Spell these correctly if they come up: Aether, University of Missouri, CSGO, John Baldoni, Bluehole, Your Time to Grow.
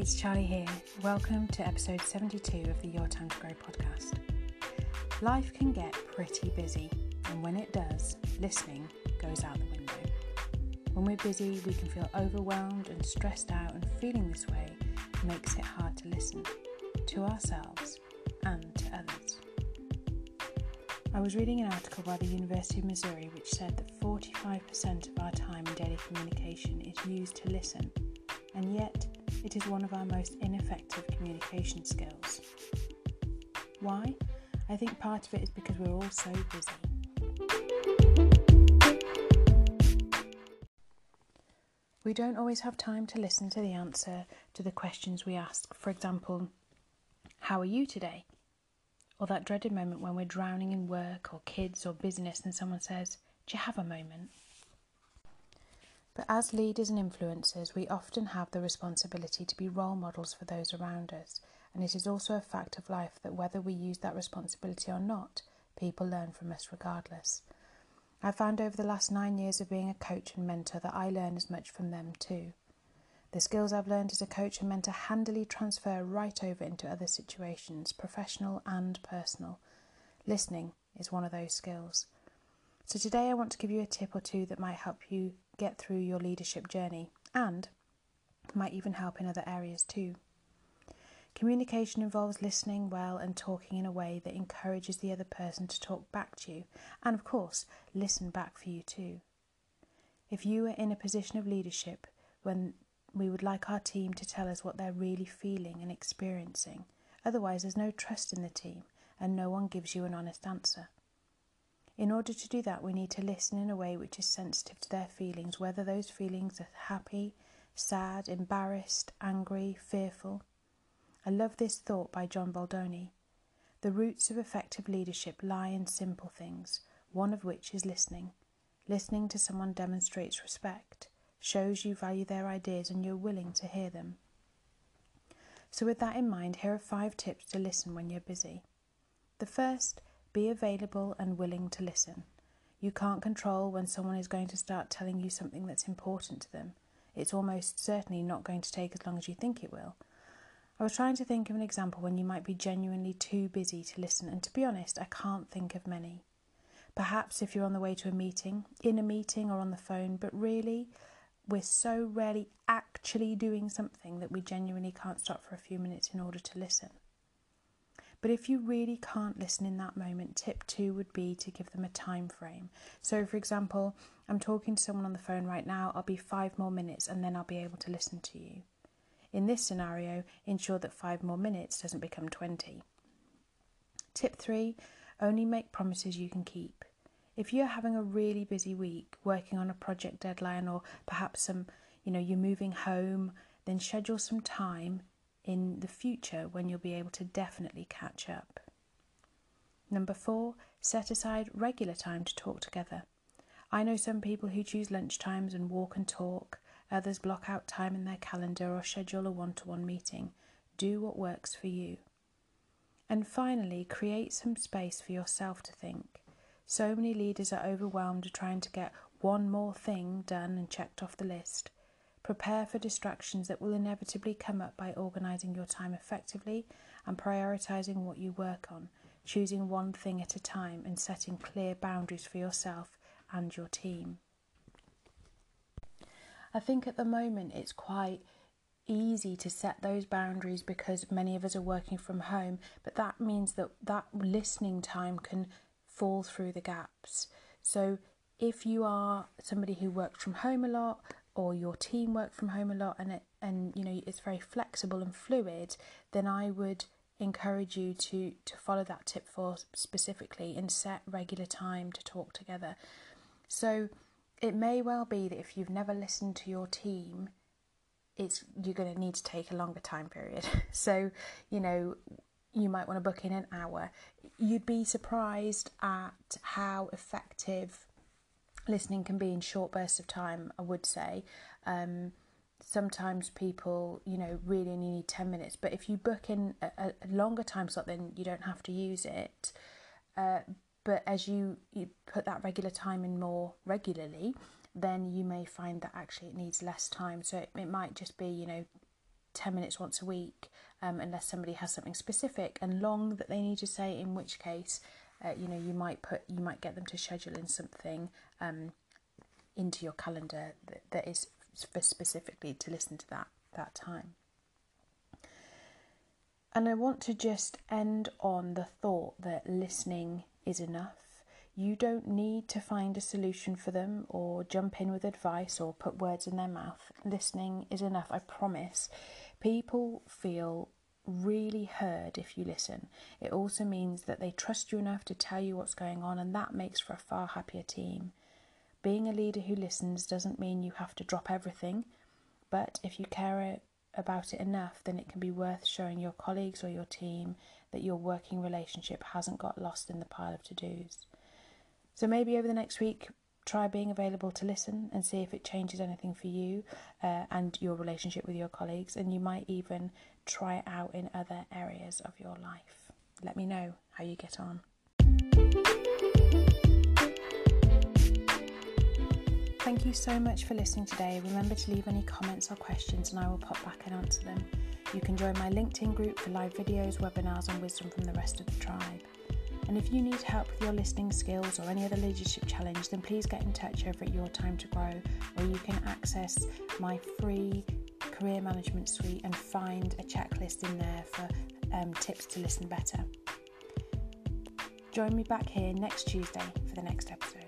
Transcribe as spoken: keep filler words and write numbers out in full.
It's Charlie here. Welcome to episode seventy-two of the Your Time to Grow podcast. Life can get pretty busy, and when it does, listening goes out the window. When we're busy, we can feel overwhelmed and stressed out, and feeling this way makes it hard to listen to ourselves and to others. I was reading an article by the University of Missouri which said that forty-five percent of our time in daily communication is used to listen, and yet it is one of our most ineffective communication skills. Why? I think part of it is because we're all so busy. We don't always have time to listen to the answer to the questions we ask. For example, how are you today? Or that dreaded moment when we're drowning in work or kids or business and someone says, do you have a moment? But as leaders and influencers, we often have the responsibility to be role models for those around us, and it is also a fact of life that whether we use that responsibility or not, people learn from us regardless. I found over the last nine years of being a coach and mentor that I learn as much from them too. The skills I've learned as a coach and mentor handily transfer right over into other situations, professional and personal. Listening is one of those skills. So today I want to give you a tip or two that might help you get through your leadership journey and might even help in other areas too. Communication involves listening well and talking in a way that encourages the other person to talk back to you and, of course, listen back for you too. If you are in a position of leadership, when we would like our team to tell us what they're really feeling and experiencing, otherwise there's no trust in the team and no one gives you an honest answer. In order to do that, we need to listen in a way which is sensitive to their feelings, whether those feelings are happy, sad, embarrassed, angry, fearful. I love this thought by John Baldoni. The roots of effective leadership lie in simple things, one of which is listening. Listening to someone demonstrates respect, shows you value their ideas and you're willing to hear them. So with that in mind, here are five tips to listen when you're busy. The first, be available and willing to listen. You can't control when someone is going to start telling you something that's important to them. It's almost certainly not going to take as long as you think it will. I was trying to think of an example when you might be genuinely too busy to listen, and to be honest, I can't think of many. Perhaps if you're on the way to a meeting, in a meeting or on the phone, but really, we're so rarely actually doing something that we genuinely can't stop for a few minutes in order to listen. But if you really can't listen in that moment, tip two would be to give them a time frame. So, for example, I'm talking to someone on the phone right now, I'll be five more minutes and then I'll be able to listen to you. In this scenario, ensure that five more minutes doesn't become twenty. Tip three, only make promises you can keep. If you're having a really busy week, working on a project deadline or perhaps some, you know, you're moving home, then schedule some time in the future when you'll be able to definitely catch up. Number four, set aside regular time to talk together. I know some people who choose lunch times and walk and talk, others block out time in their calendar or schedule a one-to-one meeting. Do what works for you. And finally, create some space for yourself to think. So many leaders are overwhelmed with trying to get one more thing done and checked off the list. Prepare for distractions that will inevitably come up by organising your time effectively and prioritising what you work on, choosing one thing at a time and setting clear boundaries for yourself and your team. I think at the moment it's quite easy to set those boundaries because many of us are working from home, but that means that that listening time can fall through the gaps. So if you are somebody who works from home a lot, or your team work from home a lot and, it, and you know it's very flexible and fluid, then I would encourage you to, to follow that tip for specifically and set regular time to talk together. So it may well be that if you've never listened to your team, it's you're going to need to take a longer time period. So, you know, you might want to book in an hour. You'd be surprised at how effective listening can be in short bursts of time, I would say. Um, sometimes people, you know, really only need ten minutes, but if you book in a, a longer time slot, then you don't have to use it. Uh, but as you, you put that regular time in more regularly, then you may find that actually it needs less time. So it, it might just be, you know, ten minutes once a week, um, unless somebody has something specific and long that they need to say, in which case, uh, you know, you might put, you might get them to schedule in something um, into your calendar that, that is for specifically to listen to that, that time. And I want to just end on the thought that listening is enough. You don't need to find a solution for them or jump in with advice or put words in their mouth. Listening is enough, I promise. People feel really heard if you listen. It also means that they trust you enough to tell you what's going on, and that makes for a far happier team. Being a leader who listens doesn't mean you have to drop everything, but if you care about it enough, then it can be worth showing your colleagues or your team that your working relationship hasn't got lost in the pile of to-dos. So maybe over the next week, try being available to listen and see if it changes anything for you uh, and your relationship with your colleagues. And you might even try it out in other areas of your life. Let me know how you get on. Thank you so much for listening today. Remember to leave any comments or questions and I will pop back and answer them. You can join my LinkedIn group for live videos, webinars and wisdom from the rest of the tribe. And if you need help with your listening skills or any other leadership challenge, then please get in touch over at Your Time to Grow, where you can access my free career management suite and find a checklist in there for um, tips to listen better. Join me back here next Tuesday for the next episode.